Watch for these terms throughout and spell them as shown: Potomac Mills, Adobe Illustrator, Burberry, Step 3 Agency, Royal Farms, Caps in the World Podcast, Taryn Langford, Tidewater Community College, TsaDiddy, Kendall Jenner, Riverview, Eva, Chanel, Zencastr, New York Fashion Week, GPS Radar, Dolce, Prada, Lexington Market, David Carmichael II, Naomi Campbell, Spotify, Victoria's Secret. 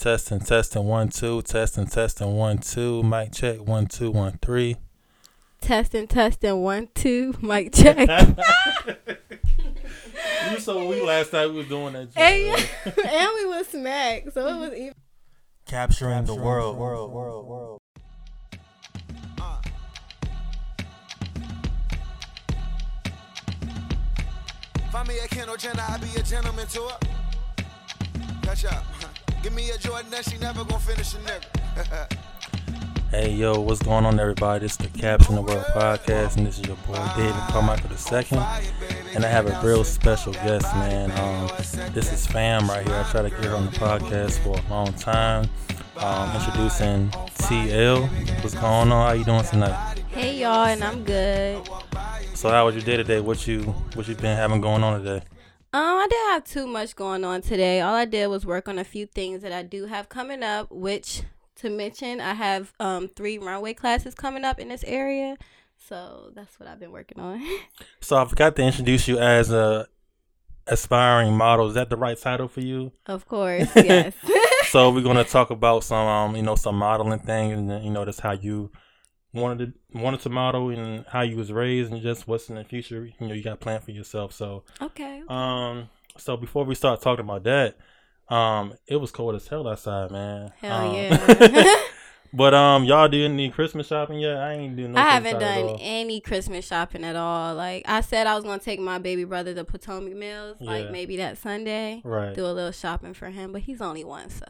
Testing, 1, 2. Testing, 1, 2. Mic check, 1, 2, 1, 3. Testing, 1, 2. Mic check. You saw we last night we was doing that. And we was smacked, so it was even. Capturing the world. If I'm a Kendall Jenner, I be a gentleman to her. Catch up. Give me a Jordan that she never gonna finish a nigga. Hey yo, what's going on everybody? This is the Caps in the World Podcast and this is your boy David Carmichael II. And I have a real special guest, man. This is fam right here. I try to get her on the podcast for a long time. Introducing TL. What's going on? How you doing tonight? Hey y'all, and I'm good. So how was your day today? What you been having going on today? I didn't have too much going on today. All I did was work on a few things that I do have coming up, which to mention, I have 3 runway classes coming up in this area. So that's what I've been working on. So I forgot to introduce you as a aspiring model. Is that the right title for you? Of course, yes. So we're going to talk about some modeling things, and that's how you wanted to model and how you was raised and just what's in the future you got planned for yourself. So okay. So before we start talking about that, it was cold as hell outside, man. Hell yeah. But y'all didn't do any Christmas shopping yet? I ain't doing no. I haven't done any Christmas shopping at all. Like I said, I was gonna take my baby brother to Potomac Mills, maybe that Sunday, right? Do a little shopping for him, but he's only 1, so.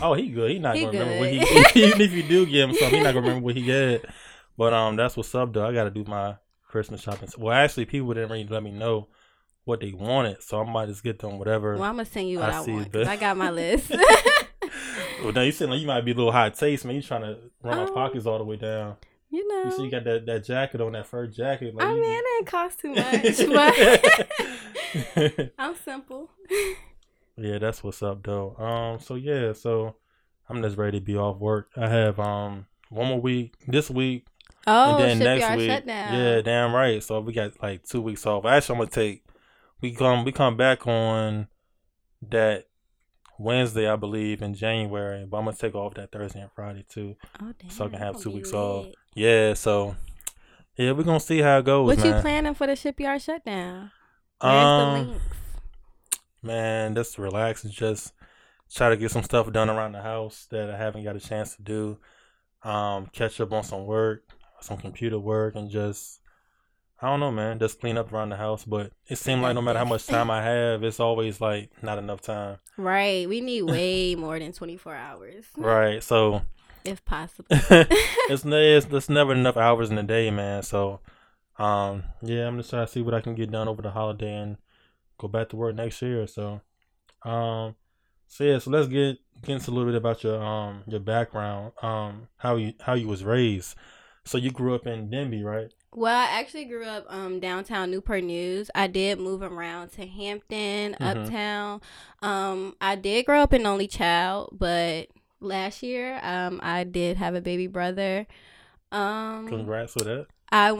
Oh, he good. He not going to remember what he even if you do give him something, he not going to remember what he got. But that's what's up, though. I got to do my Christmas shopping. Well, actually, people didn't really let me know what they wanted, so I might just get them whatever. Well, I'm going to send you what I want, because I got my list. Well, now you sitting like you might be a little high taste, man. You trying to run my pockets all the way down. You know. You see you got that jacket on, that fur jacket. Like, I mean, it didn't cost too much, but I'm simple. Yeah, that's what's up though. So I'm just ready to be off work. I have one more week this week. Oh, and then should next be our week. Shutdown. Yeah, damn right. So we got like 2 weeks off. Actually, I'm gonna take. We come back on that Wednesday, I believe, in January. But I'm gonna take off that Thursday and Friday too. Oh damn. So I can have 2 weeks off. Yeah. So yeah, we're gonna see how it goes. What you planning for the shipyard shutdown? Where's the link? Man, just relax and just try to get some stuff done around the house that I haven't got a chance to do. Catch up on some work, some computer work, and just, I don't know, man, just clean up around the house. But it seemed like no matter how much time I have, it's always like not enough time. Right. We need way more than 24 hours. Right. So. If possible. It's never enough hours in a day, man. So, I'm just trying to see what I can get done over the holiday and go back to work next year. So so let's get into a little bit about your background, how you was raised. So you grew up in Denby, right? Well, I actually grew up downtown Newport News. I did move around to Hampton, Uptown. I did grow up an only child, but last year I did have a baby brother. Congrats with that. I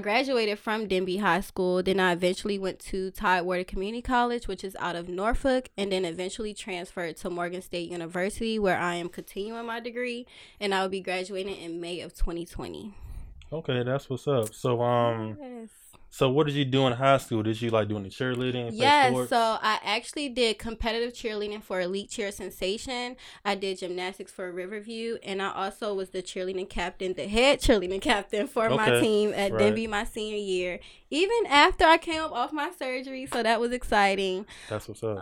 graduated from Denby High School. Then I eventually went to Tidewater Community College, which is out of Norfolk, and then eventually transferred to Morgan State University, where I am continuing my degree, and I will be graduating in May of 2020. Okay, that's what's up. So, yes. So what did you do in high school? Did you like doing the cheerleading? Yes, so I actually did competitive cheerleading for Elite Cheer Sensation. I did gymnastics for Riverview, and I also was the head cheerleading captain for my team at Denby my senior year, even after I came up off my surgery, so that was exciting. That's what's up.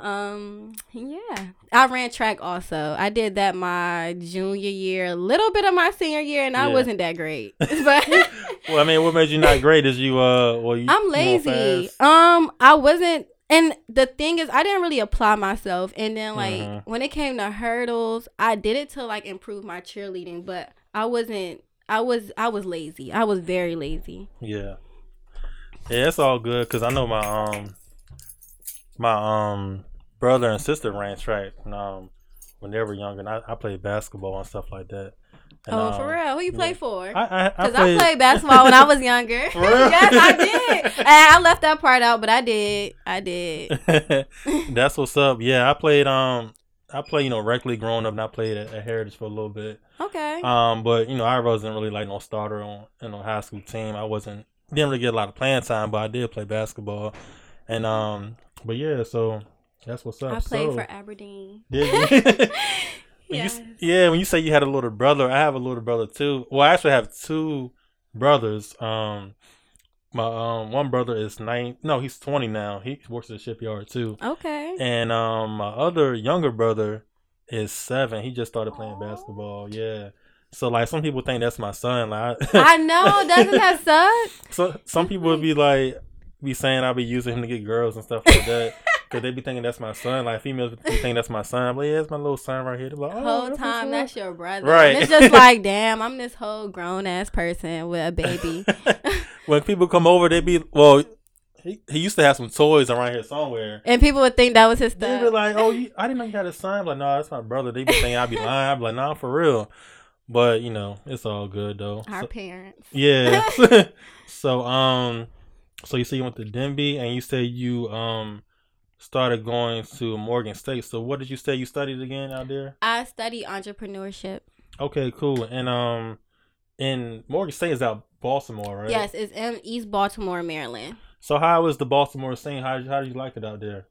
Yeah. I ran track also. I did that my junior year, a little bit of my senior year, and I wasn't that great. But well, I mean, what made you not great is I'm lazy. I wasn't, and the thing is, I didn't really apply myself. And then, when it came to hurdles, I did it to improve my cheerleading, but I was lazy. I was very lazy. Yeah, it's all good because I know my brother and sister ran track when they were younger, and I played basketball and stuff like that. And, oh, for real? Who you play for? Because I played basketball when I was younger. For real? Yes, I did. I left that part out, but I did. That's what's up. Yeah, I played, you know, rec league growing up, and I played at Heritage for a little bit. Okay. But, you know, I wasn't really like no starter on, you know, high school team. Didn't really get a lot of playing time, but I did play basketball. And, but yeah, so that's what's up. I played for Aberdeen. Yeah. Yes. When you say you had a little brother, I have a little brother too. Well, I actually have two brothers. My one brother is 20 now. He works at the shipyard too. Okay. And my other younger brother is 7. He just started playing basketball. Yeah. So like some people think that's my son. Like I know. Doesn't that suck? So some people would be saying I'll be using him to get girls and stuff like that. Cause they be thinking that's my son. Like females be thinking that's my son. But yeah, it's my little son right here. Like, oh, whole time that's your brother. Right. And it's just like, damn, I'm this whole grown ass person with a baby. When people come over, they be he used to have some toys around here somewhere, and people would think that was his stuff. They be like, oh, I didn't know you had a son. I'm like, no, that's my brother. They be thinking I be lying. I be like, nah, for real. But you know, it's all good though. Our parents. Yeah. So you say you went to Denby, and you say you started going to Morgan State. So what did you say you studied again out there? I studied entrepreneurship. Okay, cool. And in Morgan State is out Baltimore, right? Yes, it's in East Baltimore, Maryland. So how is the Baltimore scene? How do you like it out there?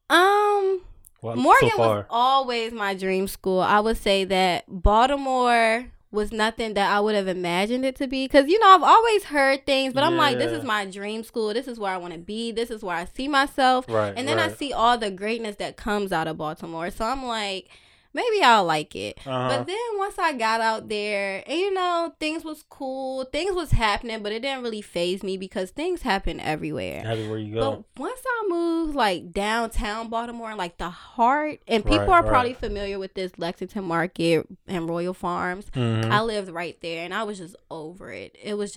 Morgan was always my dream school. I would say that Baltimore was nothing that I would have imagined it to be. Because, you know, I've always heard things, but I'm like, this is my dream school. This is where I want to be. This is where I see myself. Right, and then I see all the greatness that comes out of Baltimore. So I'm like, maybe I'll like it. Uh-huh. But then once I got out there, and, you know, things was cool. Things was happening, but it didn't really faze me because things happen everywhere. Everywhere you go. But once I moved, like, downtown Baltimore, like, the heart, and people are probably familiar with this Lexington Market and Royal Farms. Mm-hmm. I lived right there, and I was just over it. It was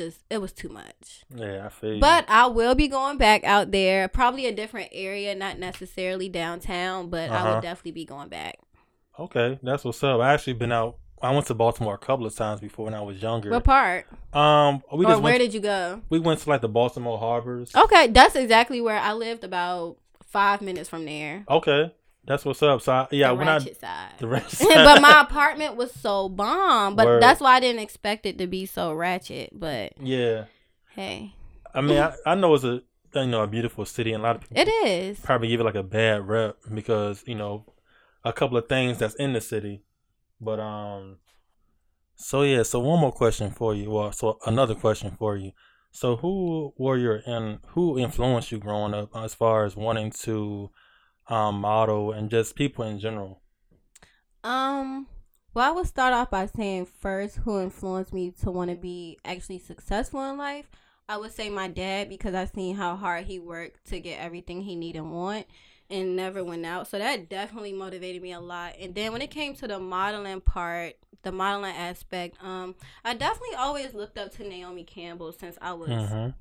too much. Yeah, I feel you. But I will be going back out there, probably a different area, not necessarily downtown, but I would definitely be going back. Okay, that's what's up. I actually been out. I went to Baltimore a couple of times before when I was younger. What part? Where did you go? We went to like the Baltimore Harbors. Okay, that's exactly where I lived. About 5 minutes from there. Okay, that's what's up. So the ratchet side. But my apartment was so bomb. But that's why I didn't expect it to be so ratchet. But yeah, hey. I mean, I know it's a beautiful city, and a lot of people. It is. Probably give it like a bad rep because a couple of things that's in the city, but so one more question for you. Well, so another question for you. So who influenced you growing up as far as wanting to model and just people in general? Well, I would start off by saying first who influenced me to want to be actually successful in life. I would say my dad, because I've seen how hard he worked to get everything he needed and want. And never went out. So that definitely motivated me a lot. And then when it came to the modeling part, the modeling aspect, I definitely always looked up to Naomi Campbell since I was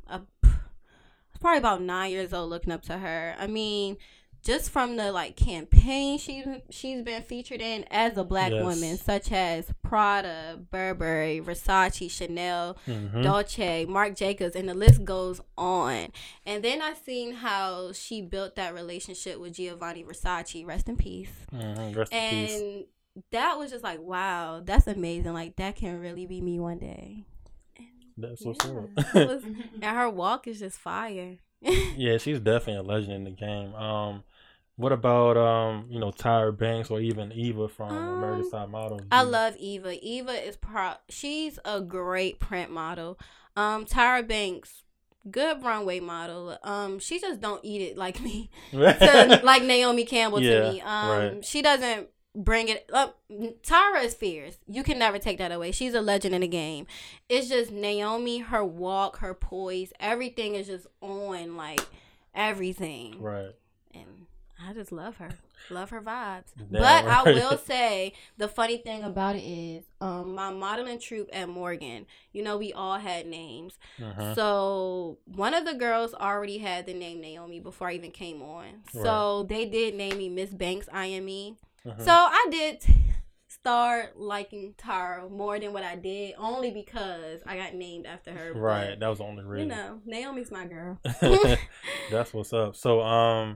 probably about 9 years old, looking up to her. I mean, just from the like campaign she's been featured in as a black woman, such as Prada, Burberry, Versace, Chanel, Dolce, Marc Jacobs, and the list goes on. And then I seen how she built that relationship with Giovanni Versace, rest in peace. Rest in peace. That was just like, wow, that's amazing. Like that can really be me one day. And that's what's up. And her walk is just fire. Yeah, she's definitely a legend in the game. What about, Tyra Banks or even Eva from American Side Model? I love Eva. Eva is she's a great print model. Tyra Banks, good runway model. She just don't eat it like me. Like Naomi Campbell to me. She doesn't bring it up. Tyra is fierce. You can never take that away. She's a legend in the game. It's just Naomi, her walk, her poise, everything is just on, like, everything. Right. And I just love her. Love her vibes. But I will say the funny thing about it is my modeling troupe at Morgan, we all had names. So one of the girls already had the name Naomi before I even came on. So they did name me Miss Banks IME. So I did start liking Tyra more than what I did, only because I got named after her. Right, but that was the only reason. You know, Naomi's my girl. That's what's up. So, I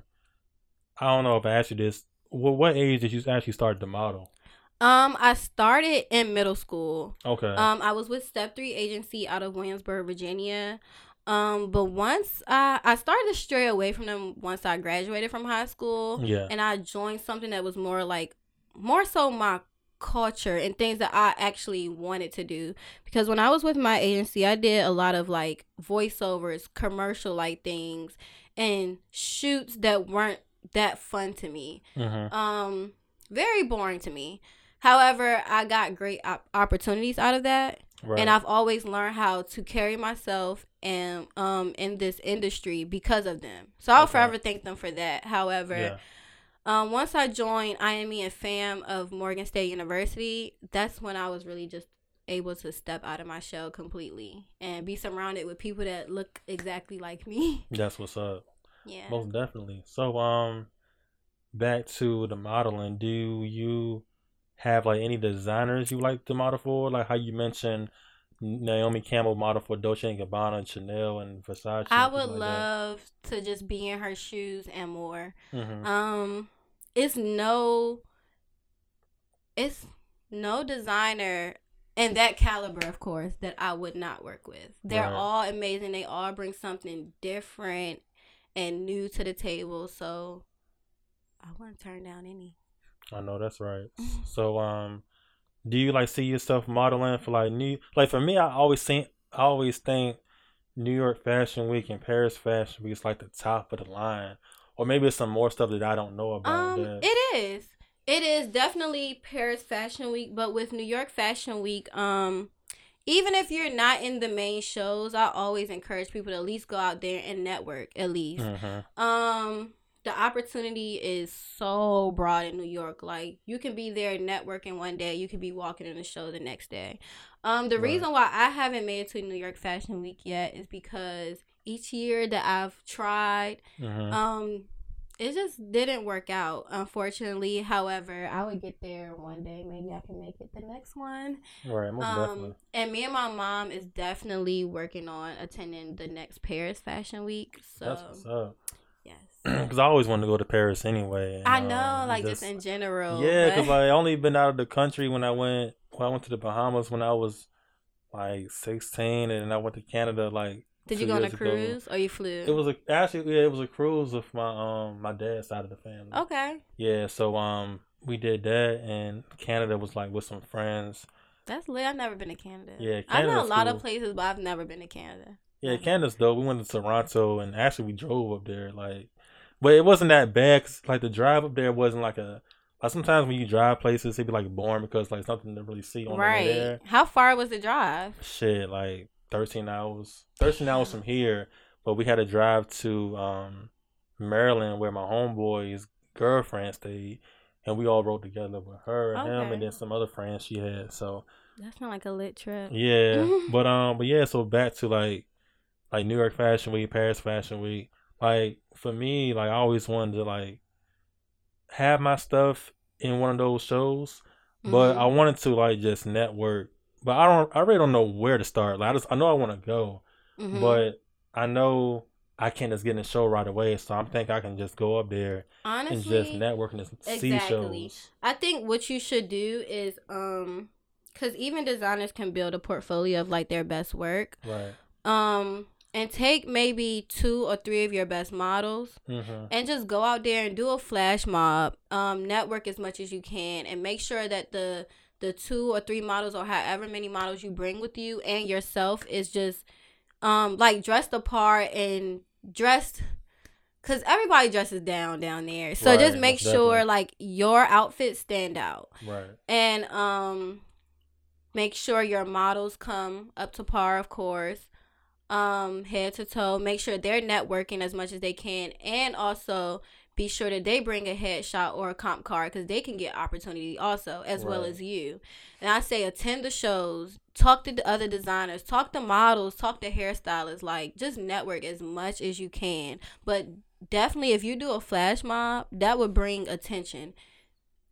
don't know if I asked you this. What age did you actually start to model? I started in middle school. Okay. I was with Step 3 Agency out of Williamsburg, Virginia. But once I started to stray away from them once I graduated from high school. Yeah. And I joined something that was more like, more so my culture and things that I actually wanted to do. Because when I was with my agency, I did a lot of like voiceovers, commercial like things, and shoots that weren't that fun to me. Mm-hmm. Very boring to me. However, I got great opportunities out of that. Right. And I've always learned how to carry myself and in this industry because of them. So I'll forever thank them for that. However, once I joined IME and FAM of Morgan State University, that's when I was really just able to step out of my shell completely and be surrounded with people that look exactly like me. That's what's up. Yeah. Most definitely. So, back to the modeling, do you have like any designers you like to model for? Like how you mentioned Naomi Campbell model for Dolce & Gabbana, Chanel, and Versace. I would love to just be in her shoes and more. Mm-hmm. It's no designer in that caliber, of course, that I would not work with. They're all amazing. They all bring something different and new to the table. So I wouldn't turn down any. I know that's right. So, do you like see yourself modeling for like for me, I always think New York Fashion Week and Paris Fashion Week is like the top of the line, or maybe it's some more stuff that I don't know about. It is definitely Paris Fashion Week, but with New York Fashion Week, even if you're not in the main shows, I always encourage people to at least go out there and network at least. Mm-hmm. The opportunity is so broad in New York. Like, you can be there networking one day. You could be walking in the show the next day. The reason why I haven't made it to New York Fashion Week yet is because each year that I've tried, it just didn't work out, unfortunately. However, I would get there one day. Maybe I can make it the next one. Right, most definitely. And me and my mom is definitely working on attending the next Paris Fashion Week. So. That's what's up. Because I always wanted to go to Paris anyway. And, I know, like just in general. Yeah, because I only been out of the country when I went to the Bahamas when I was like 16, and then I went to Canada like. Did you go on a cruise ago. Or you flew? It was a cruise with my dad's side of the family. Okay. Yeah, so we did that, and Canada was like with some friends. That's lit. I've never been to Canada. Yeah, I've been a lot of places, but I've never been to Canada. Yeah, Canada's dope. We went to Toronto, and actually we drove up there like. But it wasn't that bad. Cause, like the drive up there wasn't like a. Like sometimes when you drive places, it'd be like boring because like something to really see on the way there. How far was the drive? Shit, like 13 hours. 13 hours from here, but we had to drive to Maryland where my homeboy's girlfriend stayed, and we all rode together with her and him, and then some other friends she had. So that's not like a lit trip. Yeah, but yeah. So back to like New York Fashion Week, Paris Fashion Week. Like, for me, like, I always wanted to, like, have my stuff in one of those shows, but I wanted to, like, just network. But I really don't know where to start. Like, I know I want to go, but I know I can't just get in the show right away, so I think I can just go up there and just network and see shows. I think what you should do is, because even designers can build a portfolio of, like, their best work. Right. And take maybe 2 or 3 of your best models and just go out there and do a flash mob. Network as much as you can and make sure that the 2 or 3 models or however many models you bring with you and yourself is just like dressed apart and dressed because everybody dresses down there. So just make sure like your outfits stand out. Right. And make sure your models come up to par, of course. Head to toe, make sure they're networking as much as they can, and also be sure that they bring a headshot or a comp card because they can get opportunity also as well as you. And I say attend the shows, talk to the other designers, talk to models, talk to hairstylists, like just network as much as you can. But definitely if you do a flash mob, that would bring attention.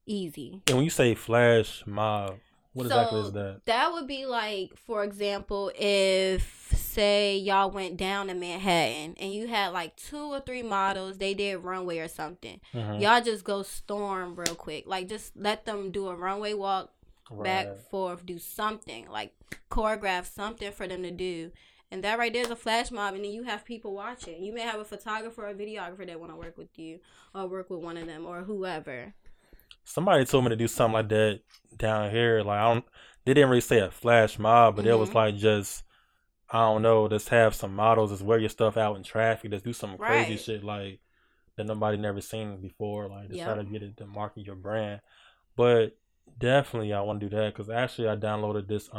Easy. And when you say flash mob, what exactly is that? That would be like, for example, if say y'all went down to Manhattan and you had like 2 or 3 models, they did runway or something. Mm-hmm. Y'all just go storm real quick. Like, just let them do a runway walk, right, back, forth, do something. Like, choreograph something for them to do. And that right there is a flash mob, and then you have people watching. You may have a photographer or a videographer that want to work with you or work with one of them or whoever. Somebody told me to do something like that down here. Like, they didn't really say a flash mob, but mm-hmm. it was like just, I don't know, just have some models, just wear your stuff out in traffic, just do some crazy shit like that nobody never seen before. Like, just try to get it to market your brand. But definitely I want to do that, because actually I downloaded this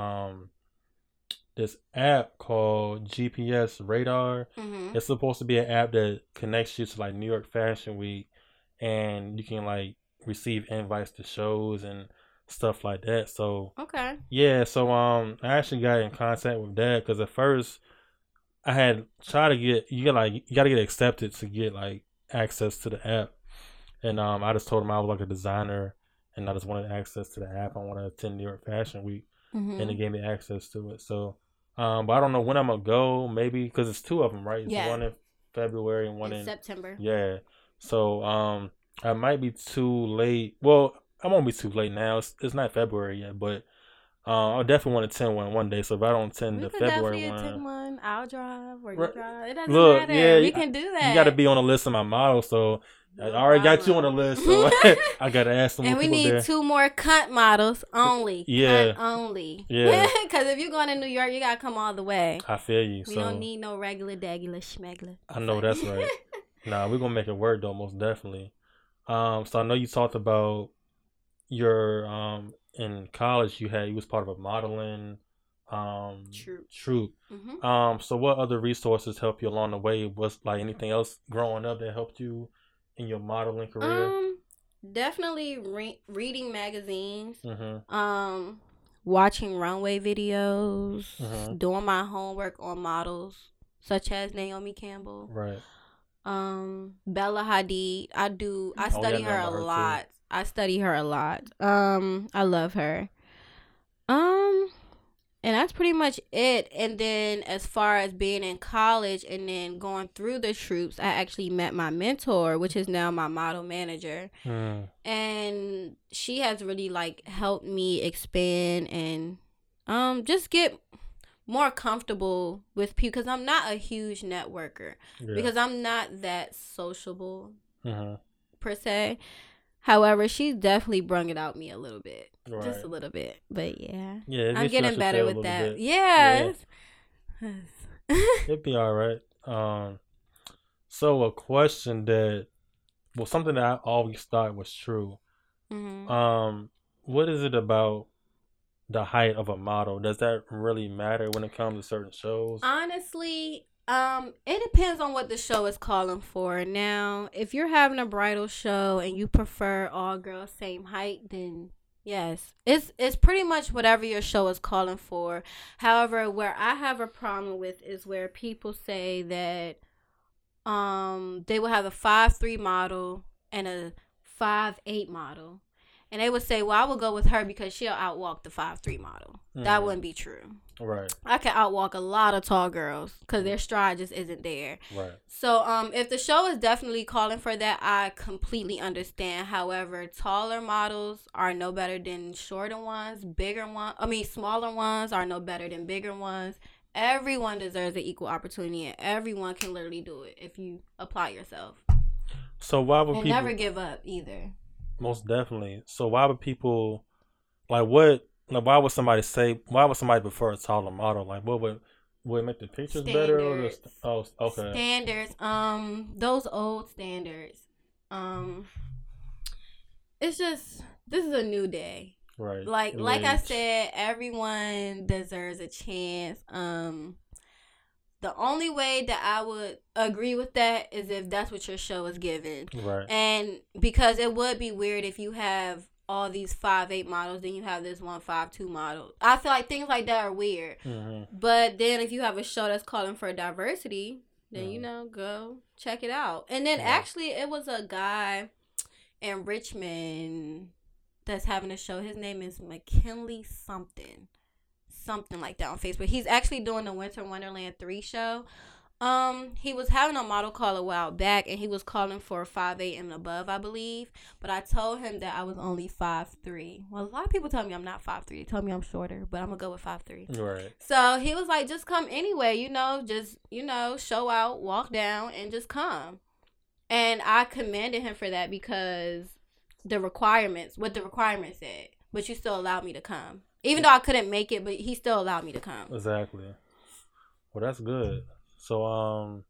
app called GPS Radar. Mm-hmm. It's supposed to be an app that connects you to like New York Fashion Week, and you can like receive invites to shows and stuff like that. So I actually got in contact with that, because at first I had tried to get, you gotta get accepted to get like access to the app, and I just told them I was like a designer and I just wanted access to the app. I want to attend New York Fashion Week, mm-hmm. and they gave me access to it. So but I don't know when I'm gonna go, maybe, because it's 2 of them, right? It's one in February and one in September. So I might be too late. Well, I won't be too late now. It's not February yet, but I'll definitely want to attend one day. So if I don't attend the February one, I'll drive or you drive. It doesn't matter. Yeah, we can do that. You got to be on the list of my models. So I already got you on the list. So I got to ask them. And we need 2 more cunt models only. Yeah. Cunt only. Yeah. Because if you're going to New York, you got to come all the way. I feel you. We don't need no regular, dagular, schmegler. I know that's right. Nah, we're going to make it work though, most definitely. So I know you talked about your in college you was part of a modeling troop. Mm-hmm. So what other resources helped you along the way? Was like anything else growing up that helped you in your modeling career? Definitely reading magazines, mm-hmm. Watching runway videos, mm-hmm. doing my homework on models such as Naomi Campbell. Right. Bella Hadid. I study her a lot. I study her a lot. I love her. And that's pretty much it. And then as far as being in college and then going through the troops, I actually met my mentor, which is now my model manager. And she has really like helped me expand and just get more comfortable with people, because I'm not a huge networker, because I'm not that sociable, per se. However, she definitely brung it out me a little bit, just a little bit. But yeah, I'm getting better with that. Yeah. It'd be all right. So a question something that I always thought was true. Mm-hmm. What is it about the height of a model? Does that really matter when it comes to certain shows? Honestly, it depends on what the show is calling for. Now, if you're having a bridal show and you prefer all girls same height, then yes. It's pretty much whatever your show is calling for. However, where I have a problem with is where people say that they will have a 5'3" model and a 5'8" model. And they would say, well, I will go with her because she'll outwalk the 5'3" model. Mm. That wouldn't be true. Right. I can outwalk a lot of tall girls because their stride just isn't there. Right. So if the show is definitely calling for that, I completely understand. However, taller models are no better than shorter ones. Smaller ones are no better than bigger ones. Everyone deserves an equal opportunity, and everyone can literally do it if you apply yourself. So why would people never give up either? Most definitely. So why would people why would somebody prefer a taller model? Like, what would it make the pictures better? Or standards. Those old standards. It's just, this is a new day. Right. Like I said, everyone deserves a chance. The only way that I would agree with that is if that's what your show is giving. Right. And because it would be weird if you have all these 5'8" models, then you have this 1'5" model. I feel like things like that are weird. Mm-hmm. But then if you have a show that's calling for diversity, then, mm-hmm. Go check it out. And then actually it was a guy in Richmond that's having a show. His name is McKinley something like that on Facebook. He's actually doing the Winter Wonderland 3 show. He was having a model call a while back, and he was calling for 5'8" and above, I believe. But I told him that I was only 5'3". Well, a lot of people tell me I'm not 5'3". They tell me I'm shorter, but I'm gonna go with 5'3". Right. So he was like, just come anyway, show out, walk down, and just come. And I commended him for that because the requirements said, but you still allowed me to come. Even though I couldn't make it, but he still allowed me to come. Exactly. Well, that's good. So,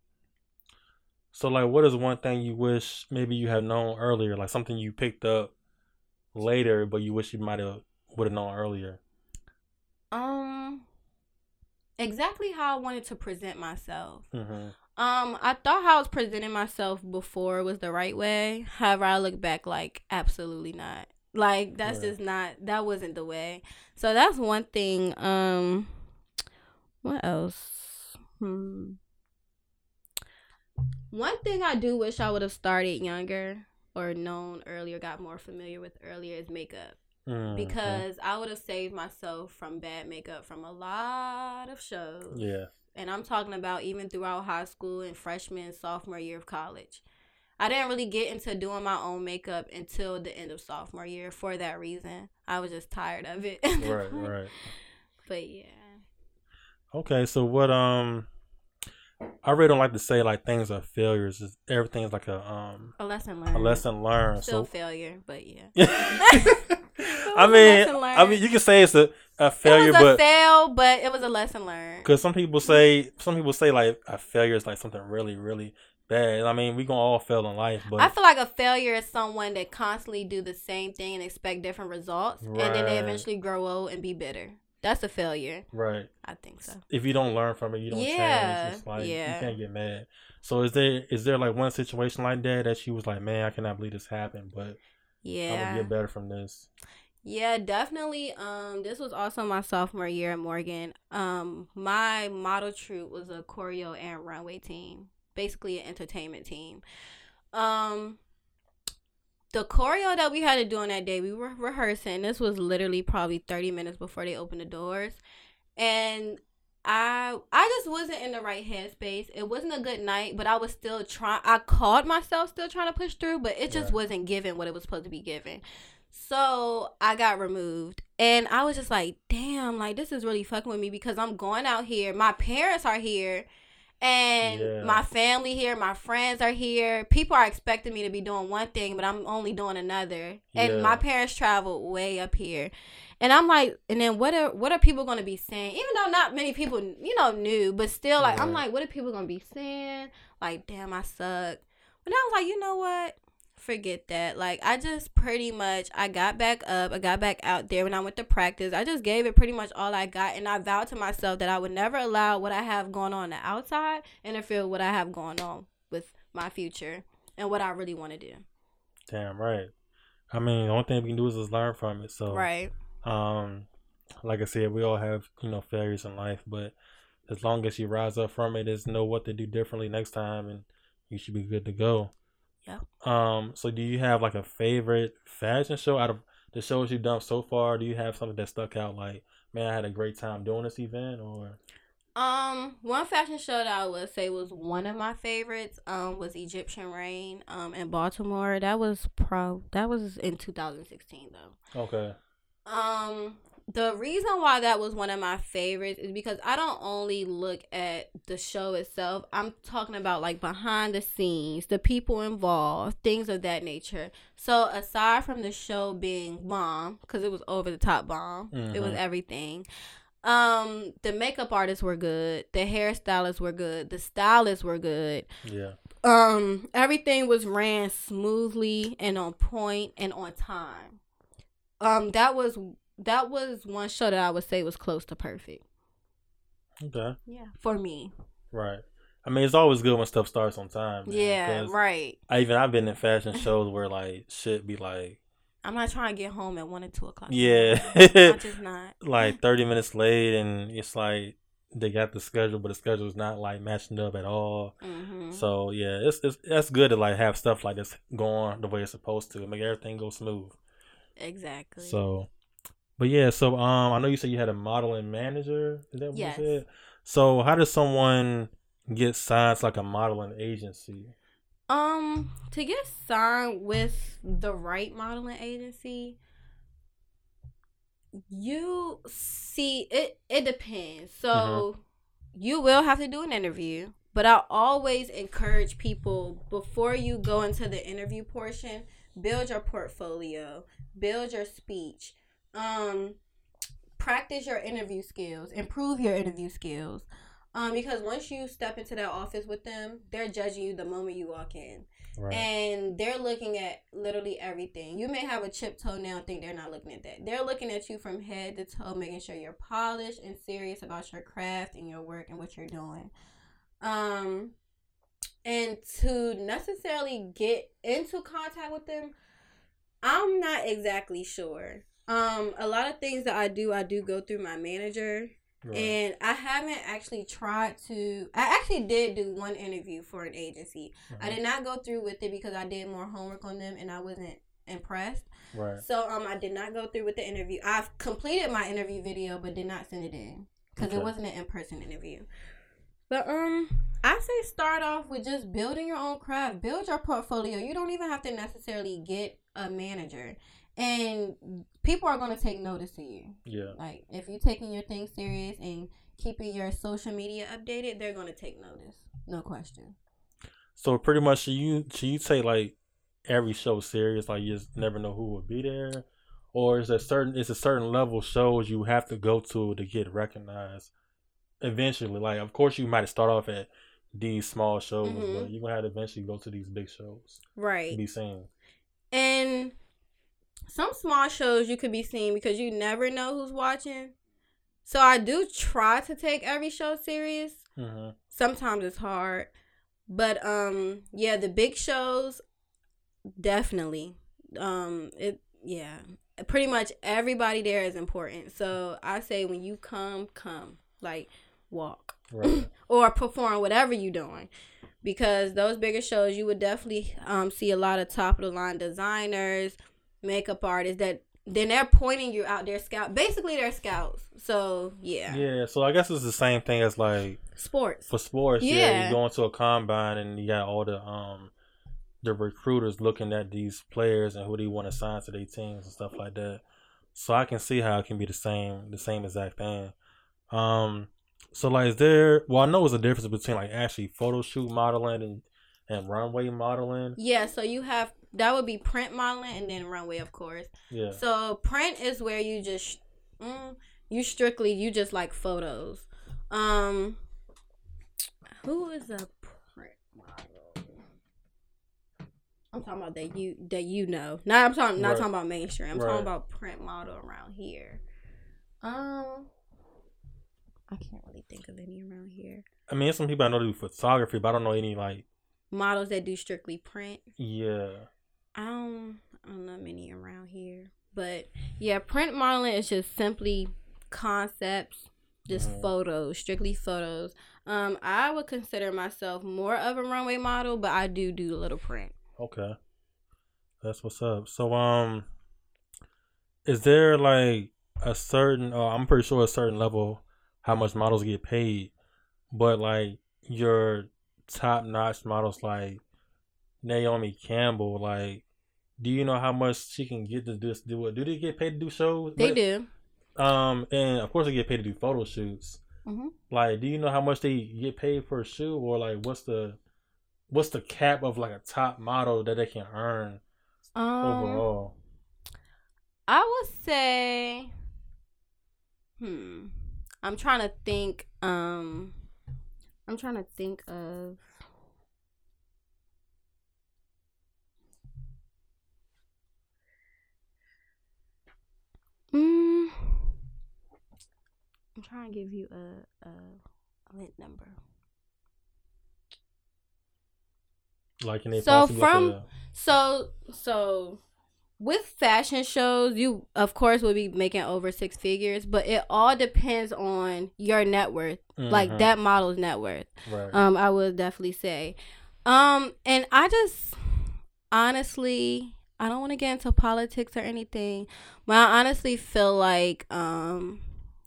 what is one thing you wish maybe you had known earlier? Like something you picked up later, but you wish you would have known earlier. Exactly how I wanted to present myself. Mm-hmm. I thought how I was presenting myself before was the right way. However, I look back like absolutely not. Like that's just not. That wasn't the way. So that's one thing. What else? One thing I do wish I would have started younger or known earlier, got more familiar with earlier, is makeup. Because I would have saved myself from bad makeup from a lot of shows. Yeah. And I'm talking about even throughout high school and freshman, sophomore year of college. I didn't really get into doing my own makeup until the end of sophomore year for that reason. I was just tired of it. Right. But yeah. Okay, so what I really don't like to say like things are failures. Everything's like a lesson learned. Still failure, but yeah. I mean, you can say it's a failure, but it was a fail, but it was a lesson learned. Because some people say like a failure is like something really, really bad. I mean, we gonna all fail in life, but I feel like a failure is someone that constantly do the same thing and expect different results, and then they eventually grow old and be bitter. That's a failure. Right. I think so. If you don't learn from it, you don't change. It's like you can't get mad. So is there like one situation like that she was like, man, I cannot believe this happened, but I'm gonna get better from this? Yeah, definitely. This was also my sophomore year at Morgan. My model troupe was a choreo and runway team, basically an entertainment team. The choreo that we had to do on that day, we were rehearsing. This was literally probably 30 minutes before they opened the doors. And I just wasn't in the right headspace. It wasn't a good night, but I was still trying. I called myself still trying to push through, but it just wasn't given what it was supposed to be given. So I got removed. And I was just like, damn, like this is really fucking with me because I'm going out here. My parents are here. And my family here, my friends are here. People are expecting me to be doing one thing, but I'm only doing another. And my parents traveled way up here. And I'm like, and then what are people going to be saying? Even though not many people, knew, but still, like, I'm like, what are people going to be saying? Like, damn, I suck. But I was like, you know what? Forget that. Like, I just pretty much, I got back out there when I went to practice. I just gave it pretty much all I got, and I vowed to myself that I would never allow what I have going on the outside interfere with what I have going on with my future and what I really want to do. Damn right. I mean, the only thing we can do is just learn from it. So right. Like I said, we all have failures in life, but as long as you rise up from it, is know what to do differently next time, and you should be good to go. So do you have like a favorite fashion show out of the shows you've done so far? Do you have something that stuck out like, man, I had a great time doing this event? Or one fashion show that I would say was one of my favorites was Egyptian Rain in Baltimore. That was in 2016 though. Okay. The reason why that was one of my favorites is because I don't only look at the show itself. I'm talking about like behind the scenes, the people involved, things of that nature. So aside from the show being bomb, because it was over the top bomb, it was everything. The makeup artists were good. The hairstylists were good. The stylists were good. Yeah. Everything was ran smoothly and on point and on time. That was one show that I would say was close to perfect. Okay. Yeah, for me. Right. I mean, it's always good when stuff starts on time. Man, yeah, right. I've been in fashion shows where, like, shit be like... I'm not trying to get home at 1 or 2 o'clock. Yeah. I'm just not. Like, 30 minutes late, and it's like, they got the schedule, but the schedule's not, like, matching up at all. Mm-hmm. So, yeah, that's good to, like, have stuff like this going the way it's supposed to. Make everything go smooth. Exactly. So, but yeah, so I know you said you had a modeling manager. Is that what you said? So how does someone get signed to like a modeling agency? To get signed with the right modeling agency, you see, it depends. So you will have to do an interview, but I always encourage people, before you go into the interview portion, build your portfolio, build your speech, practice your interview skills, improve your interview skills. Because once you step into that office with them, they're judging you the moment you walk in. Right. And they're looking at literally everything. You may have a chipped toenail and think they're not looking at that. They're looking at you from head to toe, making sure you're polished and serious about your craft and your work and what you're doing. And to necessarily get into contact with them, I'm not exactly sure. A lot of things that I do go through my manager. Right. And I haven't actually I actually did do one interview for an agency. Uh-huh. I did not go through with it because I did more homework on them and I wasn't impressed. Right. So I did not go through with the interview. I've completed my interview video but did not send it in because it wasn't an in-person interview. But I say start off with just building your own craft. Build your portfolio. You don't even have to necessarily get a manager. And people are going to take notice of you. Yeah. Like, if you're taking your thing serious and keeping your social media updated, they're going to take notice. No question. So, pretty much, should you take, like, every show serious? Like, you just never know who will be there? Or is there a certain level of shows you have to go to get recognized eventually? Like, of course, you might start off at these small shows, but you're going to have to eventually go to these big shows. Right. Be seen. And some small shows you could be seen because you never know who's watching. So I do try to take every show serious. Mm-hmm. Sometimes it's hard. But, the big shows, definitely. Pretty much everybody there is important. So I say when you come. Like, walk. Right. Or perform, whatever you're doing. Because those bigger shows, you would definitely see a lot of top-of-the-line designers, makeup artists that then they're pointing you out. They're scouts. So yeah. So I guess it's the same thing as like sports. For sports, you go into a combine and you got all the recruiters looking at these players and who they want to sign to their teams and stuff like that. So I can see how it can be the same exact thing. So like, I know there's a difference between like actually photo shoot modeling and runway modeling. Yeah. So you have. That would be print modeling and then runway, of course. Yeah. So print is where you just you just like photos. Who is a print model? I'm talking about that you know. Not talking about mainstream. I'm talking about print model around here. I can't really think of any around here. I mean, some people I know do photography, but I don't know any like models that do strictly print. Yeah. I don't know many around here, but yeah, print modeling is just simply concepts, just photos, strictly photos. I would consider myself more of a runway model, but I do a little print. Okay, that's what's up. So, is there like a certain? I'm pretty sure a certain level how much models get paid, but like your top-notch models like Naomi Campbell, like, do you know how much she can get to do they get paid to do shows? They do. And of course they get paid to do photo shoots. Mm-hmm. Like, do you know how much they get paid per shoot, or like what's the cap of like a top model that they can earn overall? I would say I'm trying to think of I'm trying to give you a lit number. Like in a with fashion shows, you of course will be making over 6 figures, but it all depends on your net worth, like that model's net worth. Right. I would definitely say, and I just honestly, I don't want to get into politics or anything, but I honestly feel like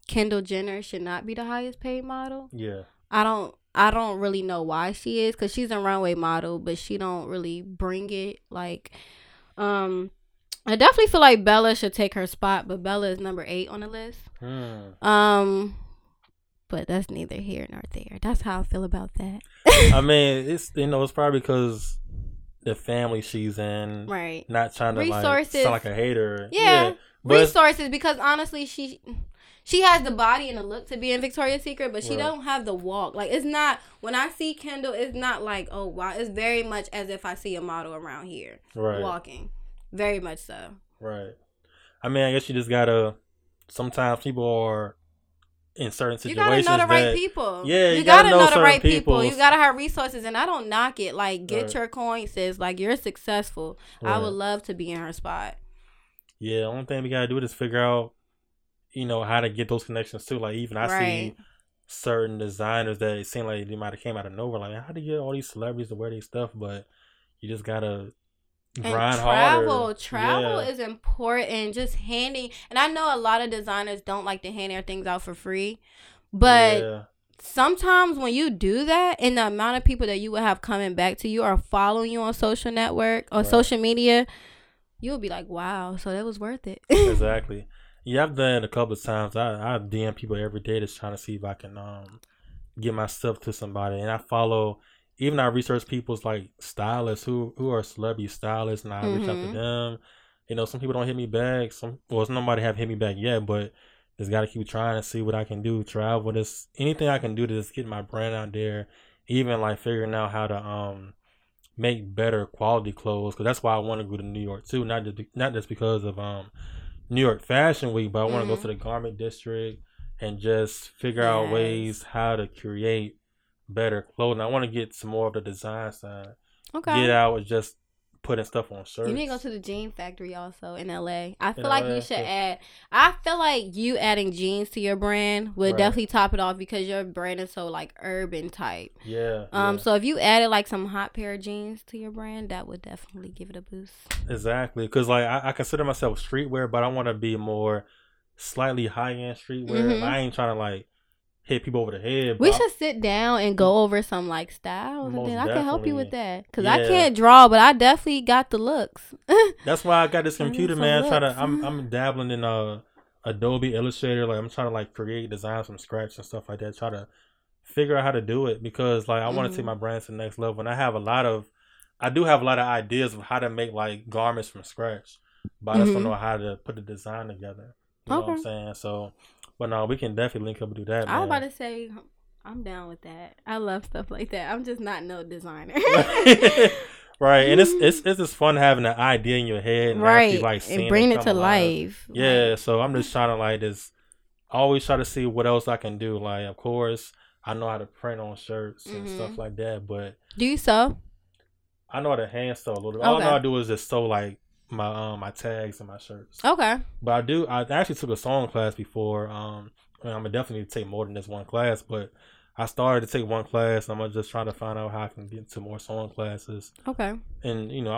Kendall Jenner should not be the highest paid model. Yeah. I don't really know why she is, because she's a runway model, but she don't really bring it. Like, I definitely feel like Bella should take her spot, but Bella is number 8 on the list. But that's neither here nor there. That's how I feel about that. I mean, it's, you know, it's probably because the family she's in, right? Not trying to resources. Sound like a hater. Yeah, yeah. Resources, because honestly, she has the body and the look to be in Victoria's Secret, but she don't have the walk. Like, it's not, when I see Kendall, it's not like, oh, wow. It's very much as if I see a model around here walking. Very much so. Right. I mean, I guess you just gotta, sometimes people are in certain situations. You gotta know the right people. Yeah, you gotta know the right people. You gotta have resources, and I don't knock it. Like, get your coin, sis. Like, you're successful. Right. I would love to be in her spot. Yeah, the only thing we gotta do is figure out, you know, how to get those connections too. Like, even I see certain designers that it seemed like they might have came out of nowhere. Like, how do you get all these celebrities to wear these stuff? But you just gotta grind harder. Travel is important. Just handing, and I know a lot of designers don't like to hand their things out for free, but sometimes when you do that, and the amount of people that you would have coming back to you or following you on social network or social media, you'll be like, wow, so that was worth it. Exactly. Yeah, I've done it a couple of times. I DM people every day just trying to see if I can get my stuff to somebody. And I follow, even I research people's like stylists who are celebrity stylists, and I reach out to them. You know, some people don't hit me back. Nobody have hit me back yet, but just got to keep trying and see what I can do. Travel, just anything I can do to just get my brand out there. Even like figuring out how to make better quality clothes, because that's why I want to go to New York too. Not just because of New York Fashion Week, but I want to go to the garment district and just figure out ways how to create better clothing. I want to get some more of the design side. Okay. Get out with just putting stuff on shirts. You need to go to the jean factory also in LA. I feel like you adding jeans to your brand would definitely top it off, because your brand is so like urban type. Yeah. So if you added like some hot pair of jeans to your brand, that would definitely give it a boost. Exactly. Because like I consider myself streetwear, but I want to be more slightly high end streetwear. Mm-hmm. I ain't trying to like hit people over the head. We should sit down and go over some like styles, and then I can help you with that, because I can't draw, but I definitely got the looks. That's why I got this computer, man. I'm dabbling in Adobe Illustrator. Like, I'm trying to like create designs from scratch and stuff like that. Try to figure out how to do it, because like I want to take my brand to the next level, and I do have a lot of ideas of how to make like garments from scratch, but I just don't know how to put the design together. You know what I'm saying? So. But no, we can definitely link up and do that, man. I was about to say, I'm down with that. I love stuff like that. I'm just not no designer. Right. And it's just fun having an idea in your head. And actually, like, and bring it to life. Yeah. So I'm just trying to like just always try to see what else I can do. Like, of course, I know how to print on shirts and stuff like that. But do you sew? I know how to hand sew a little bit. Okay. All I know how to do is just sew like my my tags and my shirts. Okay. But I actually took a sewing class before. I'm gonna definitely take more than this one class, but I started to take one class, and I'm just trying to find out how I can get into more sewing classes. Okay. And you know,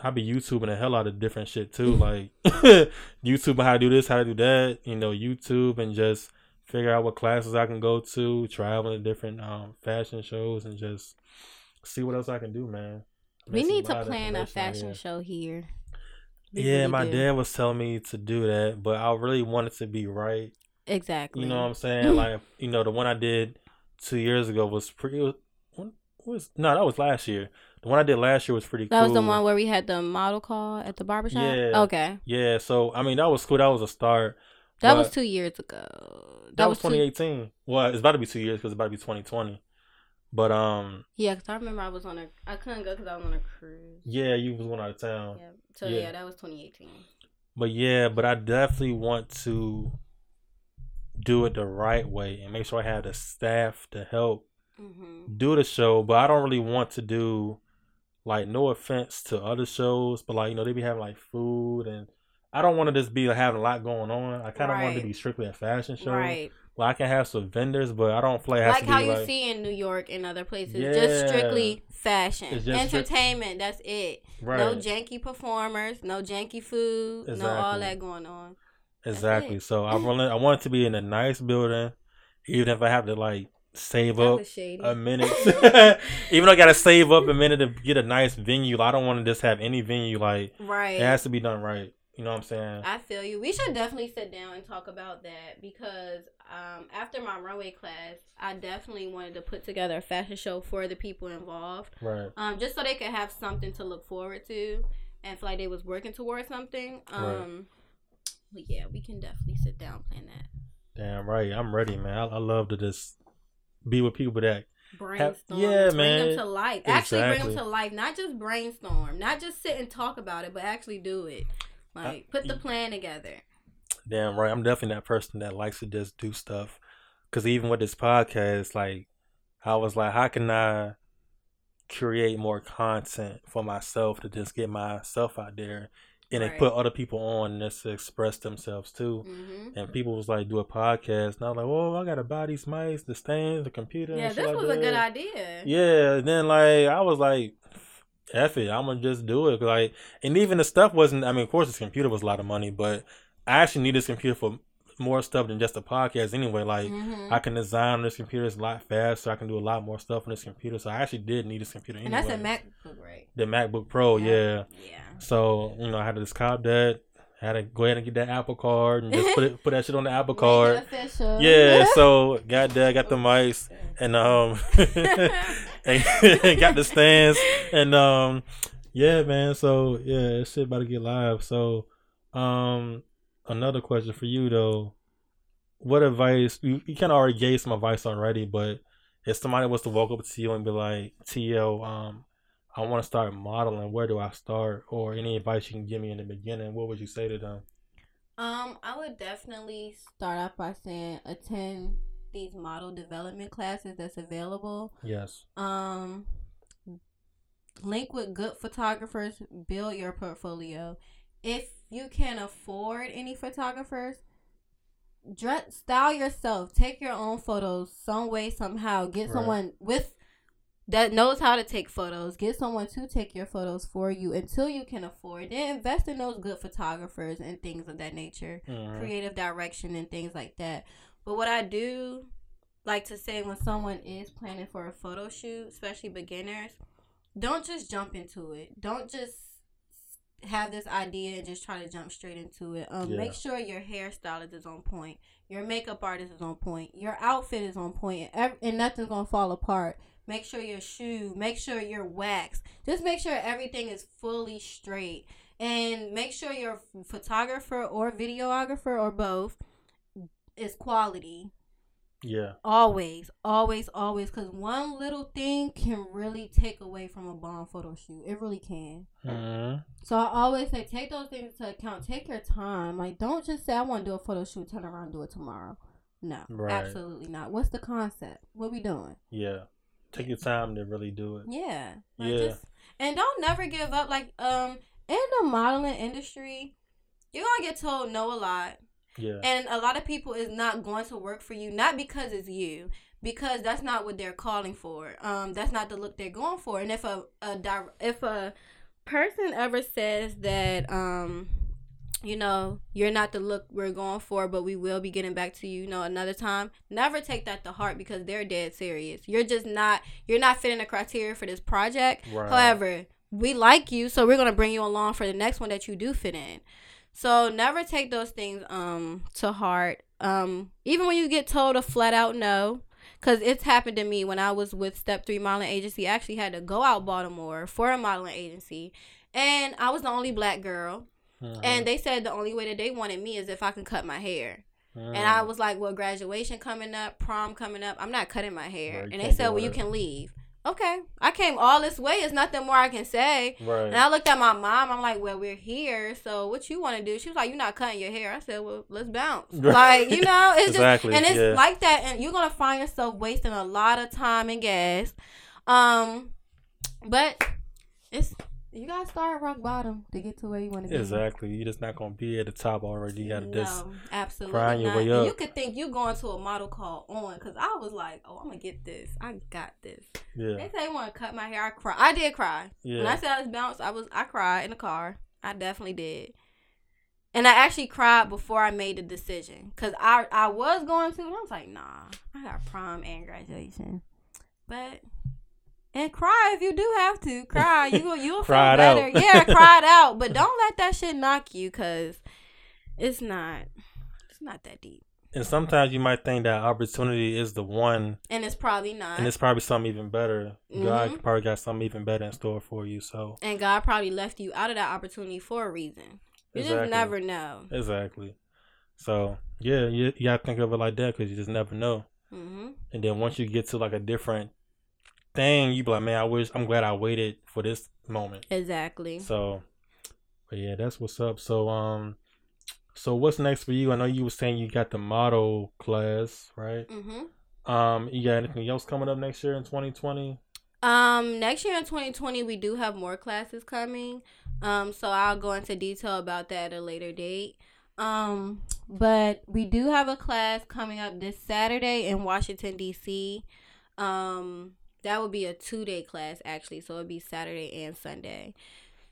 I'll be YouTubing the hell out of different shit too, like YouTube how to do this, how to do that, you know, YouTube, and just figure out what classes I can go to, travel to different fashion shows, and just see what else I can do, man. We need to plan a fashion show here. Yeah, my dad was telling me to do that, but I really wanted to be right. Exactly. You know what I'm saying? Like, you know, the one I did 2 years ago was pretty. No, that was last year. The one I did last year was pretty cool. That was the one where we had the model call at the barbershop? Yeah. Okay. Yeah, so, I mean, that was cool. That was a start. That was 2 years ago. That was 2018. Well, it's about to be 2 years, because it's about to be 2020. But yeah, because I remember I couldn't go because I was on a cruise. Yeah, you was going out of town. Yeah. So yeah, that was 2018. But I definitely want to do it the right way and make sure I have the staff to help do the show. But I don't really want to do, like, no offense to other shows, but like, you know, they be having like food, and I don't want to just be like having a lot going on. I kind of want it to be strictly a fashion show. Right. Like, I can have some vendors, but I don't feel like it has to be like... Like how you see in New York and other places. Yeah. Just strictly fashion. Just entertainment, that's it. Right. No janky performers, no janky food, exactly. No all that going on. Exactly. So I want it to be in a nice building, even if I have to, like, save up a minute. Even though I got to save up a minute to get a nice venue. I don't want to just have any venue. Like, right. It has to be done right. You know what I'm saying? I feel you. We should definitely sit down and talk about that because after my runway class, I definitely wanted to put together a fashion show for the people involved. Right. Just so they could have something to look forward to and feel like they was working towards something. Right. But yeah, we can definitely sit down and plan that. Damn right. I'm ready, man. I love to just be with people that brainstorm. Bring them to life. Exactly. Actually bring them to life. Not just brainstorm. Not just sit and talk about it, but actually do it. Like, put the plan together. Damn right. I'm definitely that person that likes to just do stuff. Because even with this podcast, like, I was like, how can I create more content for myself to just get myself out there and then put other people on and just express themselves too? Mm-hmm. And people was like, do a podcast. And I was like, well, I got to buy these mics, the stands, the computer. Yeah, this was a good idea. Yeah. And then, like, I was like, F it, I'm gonna just do it. Like, and even the stuff wasn't, I mean, of course, this computer was a lot of money, but I actually need this computer for more stuff than just a podcast anyway. Like, I can design on this computer, it's a lot faster. I can do a lot more stuff on this computer. So I actually did need this computer anyway. And that's a MacBook, right? The MacBook Pro, yeah. So, you know, I had to just cop that. I had to go ahead and get that Apple card and just put that shit on the Apple card. Official. Yeah, so got that, got the mics, and and got the stands, and yeah, man. So yeah, shit about to get live. So another question for you though: what advice? You kind of already gave some advice already, but if somebody was to walk up to you and be like, "T.O., I want to start modeling. Where do I start?" Or any advice you can give me in the beginning, what would you say to them? I would definitely start off by saying attend these model development classes that's available. Yes. Link with good photographers. Build your portfolio. If you can afford any photographers, style yourself. Take your own photos some way, somehow. Get someone with that knows how to take photos. Get someone to take your photos for you until you can afford. Then invest in those good photographers and things of that nature. Mm-hmm. Creative direction and things like that. But what I do like to say when someone is planning for a photo shoot, especially beginners, don't just jump into it. Don't just have this idea and just try to jump straight into it. Make sure your hairstylist is on point. Your makeup artist is on point. Your outfit is on point. And nothing's going to fall apart. Make sure your shoe, make sure your wax. Just make sure everything is fully straight. And make sure your photographer or videographer or both is quality. Yeah. Always, always, always. Because one little thing can really take away from a bomb photo shoot. It really can. Mm-hmm. So I always say take those things into account. Take your time. Like, don't just say, I want to do a photo shoot, turn around and do it tomorrow. No, absolutely not. What's the concept? What we doing? Yeah. Take your time to really do it. Yeah. Like and don't never give up. Like, in the modeling industry, you're going to get told no a lot. Yeah. And a lot of people is not going to work for you, not because it's you, because that's not what they're calling for. That's not the look they're going for. And if a person ever says that, you know, you're not the look we're going for, but we will be getting back to you, you know, another time. Never take that to heart because they're dead serious. You're not fitting the criteria for this project. Right. However, we like you, so we're going to bring you along for the next one that you do fit in. So never take those things to heart. Even when you get told a flat out no, because it's happened to me when I was with Step 3 Modeling Agency. I actually had to go out Baltimore for a modeling agency, and I was the only black girl. Mm-hmm. And they said the only way that they wanted me is if I can cut my hair. Mm-hmm. And I was like, well, graduation coming up, prom coming up, I'm not cutting my hair. Right, and they said, well, you can leave. Okay. I came all this way. There's nothing more I can say. Right. And I looked at my mom. I'm like, well, we're here. So what you want to do? She was like, you're not cutting your hair. I said, well, let's bounce. Right. Like, you know, it's exactly. Just, and it's like that. And you're going to find yourself wasting a lot of time and gas. But it's... You gotta start rock bottom to get to where you want to. Exactly. You're just not gonna be at the top already. You gotta just grind your way up. And you could think you going to a model call on, because I was like, oh, I'm gonna get this. I got this. Yeah. They say they want to cut my hair. I cry. I did cry. Yeah. When I said I was bounced, I cried in the car. I definitely did. And I actually cried before I made the decision, because I was going to, and I was like, nah, I got prom and graduation. But. And cry if you do have to. Cry. You'll feel better. Yeah, cry it out. But don't let that shit knock you, because it's not that deep. And sometimes you might think that opportunity is the one. And it's probably not. And it's probably something even better. Mm-hmm. God probably got something even better in store for you. So. And God probably left you out of that opportunity for a reason. You just never know. Exactly. So, yeah, you got to think of it like that, because you just never know. Mm-hmm. And then once you get to like a different thing, you be like, man, I'm glad I waited for this moment. Exactly. So, but yeah, that's what's up. So, so what's next for you? I know you were saying you got the model class, right? Mm-hmm. You got anything else coming up next year in 2020? Next year in 2020, we do have more classes coming. So I'll go into detail about that at a later date. But we do have a class coming up this Saturday in Washington, D.C. That would be a 2-day class, actually. So it would be Saturday and Sunday.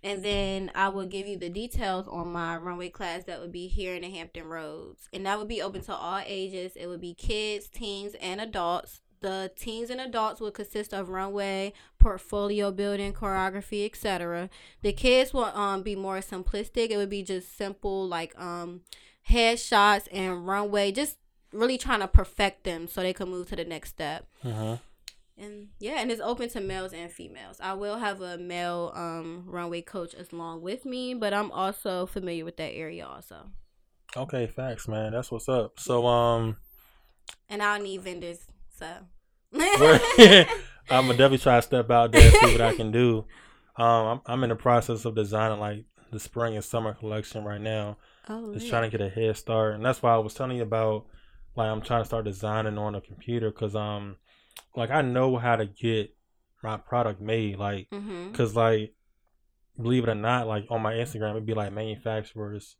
And then I will give you the details on my runway class that would be here in the Hampton Roads. And that would be open to all ages. It would be kids, teens, and adults. The teens and adults will consist of runway, portfolio building, choreography, etc. The kids will be more simplistic. It would be just simple, like headshots and runway. Just really trying to perfect them so they can move to the next step. Uh-huh. And yeah, and it's open to males and females. I will have a male runway coach along with me, but I'm also familiar with that area also. Okay, facts, man. That's what's up. So, and I'll need vendors, so. I'm gonna definitely try to step out there and see what I can do. I'm in the process of designing like the spring and summer collection right now. Oh, just trying to get a head start, and that's why I was telling you about, like, I'm trying to start designing on a computer, because like, I know how to get my product made, like, because, mm-hmm. like, believe it or not, like, on my Instagram, it'd be, like, manufacturers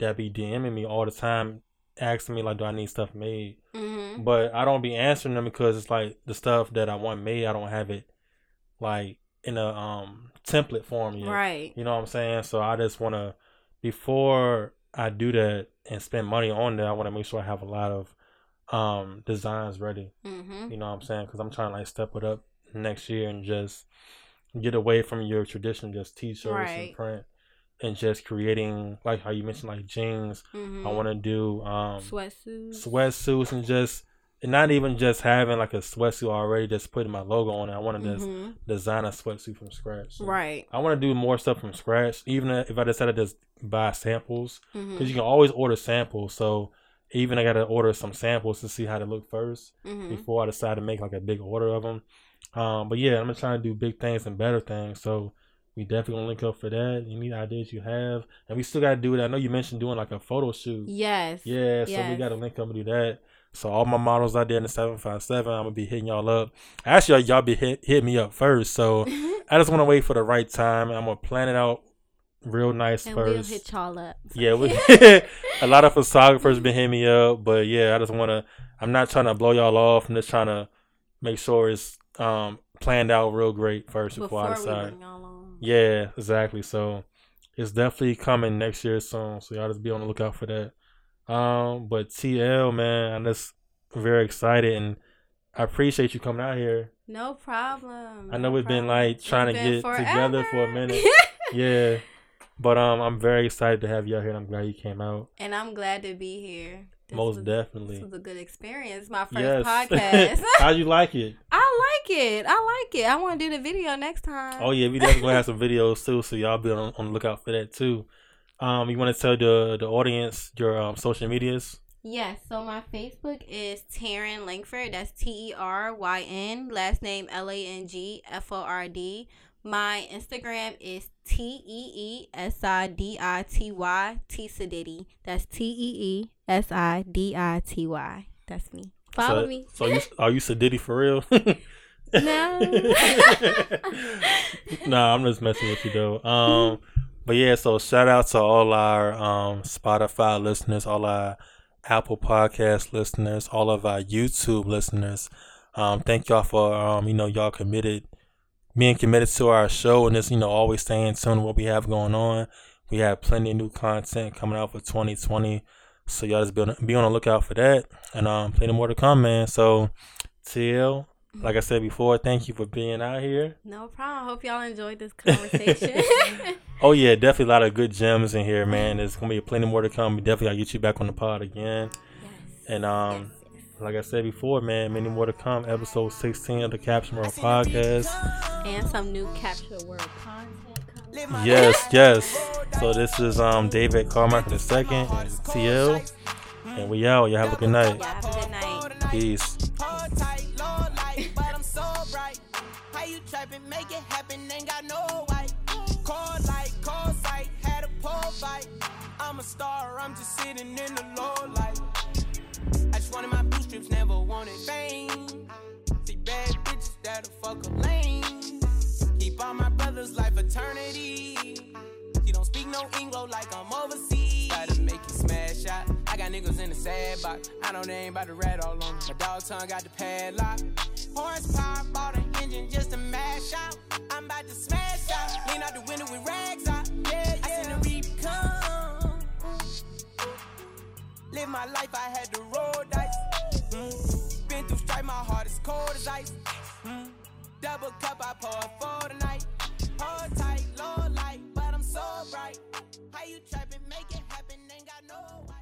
that be DMing me all the time, asking me, like, do I need stuff made? Mm-hmm. But I don't be answering them, because it's, like, the stuff that I want made, I don't have it, like, in a template form yet. Right. You know what I'm saying? So I just want to, before I do that and spend money on that, I want to make sure I have a lot of designs ready. Mm-hmm. You know what I'm saying? Because I'm trying to, like, step it up next year and just get away from your tradition, just t-shirts and print, and just creating, like how you mentioned, like jeans. Mm-hmm. I want to do sweatsuits, and just, and not even just having like a sweatsuit already, just putting my logo on it. I want to just design a sweatsuit from scratch. So I want to do more stuff from scratch, even if I decided to just buy samples, because you can always order samples. So even I got to order some samples to see how they look first before I decide to make like a big order of them. But yeah, I'm trying to do big things and better things. So we definitely going to link up for that. Any ideas you have? And we still got to do it. I know you mentioned doing like a photo shoot. Yes. Yeah, so we got to link up and do that. So all my models out there in the 757, I'm going to be hitting y'all up. Actually, y'all be hit me up first. So I just want to wait for the right time. I'm going to plan it out real nice and first. We'll hit y'all up. Yeah, a lot of photographers been hitting me up, but yeah, I just want to, I'm not trying to blow y'all off. I'm just trying to make sure it's planned out real great first before I decide. Yeah, exactly. So it's definitely coming next year soon. So y'all just be on the lookout for that. But TL, man, I'm just very excited, and I appreciate you coming out here. No problem. I know we've been like trying to get together for a minute. Yeah. But I'm very excited to have you out here, and I'm glad you came out. And I'm glad to be here. Definitely. This was a good experience, my first podcast. How'd you like it? I like it. I want to do the video next time. Oh, yeah. We definitely going to have some videos, too, so y'all be on the lookout for that, too. You want to tell the audience your social medias? Yes. So my Facebook is Taryn Langford. That's T-E-R-Y-N. Last name L-A-N-G-F-O-R-D. My Instagram is TsaDiddy, TsaDiddy. That's TsaDiddy. That's me. Follow me. So are you TsaDiddy for real? No. Nah, I'm just messing with you, though. But yeah, so shout out to all our Spotify listeners, all our Apple Podcast listeners, all of our YouTube listeners. Thank y'all for y'all committed, being committed to our show, and just always staying tuned to what we have going on. We have plenty of new content coming out for 2020, so y'all just be on the lookout for that, and plenty more to come, man. So till, like I said before, thank you for being out here. No problem. Hope y'all enjoyed this conversation. Oh yeah, definitely a lot of good gems in here, man. There's gonna be plenty more to come. We definitely gotta get you back on the pod again. Yes. And like I said before, man, many more to come. Episode 16 of the Caps in the World Podcast. And some new Caps in the World content. Yes. So this is David Carmichael II, TL. And we out. Y'all have a good night. Yeah, have a good night. Peace. Make it happen, ain't got no white. Cold sight, had a pole fight. I'm a star, I'm just sitting in the low light. I just wanted my bootstraps, never wanted fame. See bad bitches that'll fuck a lame. Keep all my brothers like eternity. You don't speak no English like I'm overseas. Gotta make it smash out. I got niggas in the sad box. I know they ain't about to rat all on me. My dog tongue got the padlock. Horsepower, bought an engine just to mash out. I'm about to smash out. Lean out the window with rags out. Yeah. I seen the reap come. Live my life, I had to roll dice. Been through strife, my heart is cold as ice. Double cup, I pour for tonight. Hold tight, low light, but I'm so bright. How you trapping, make it happen, ain't got no.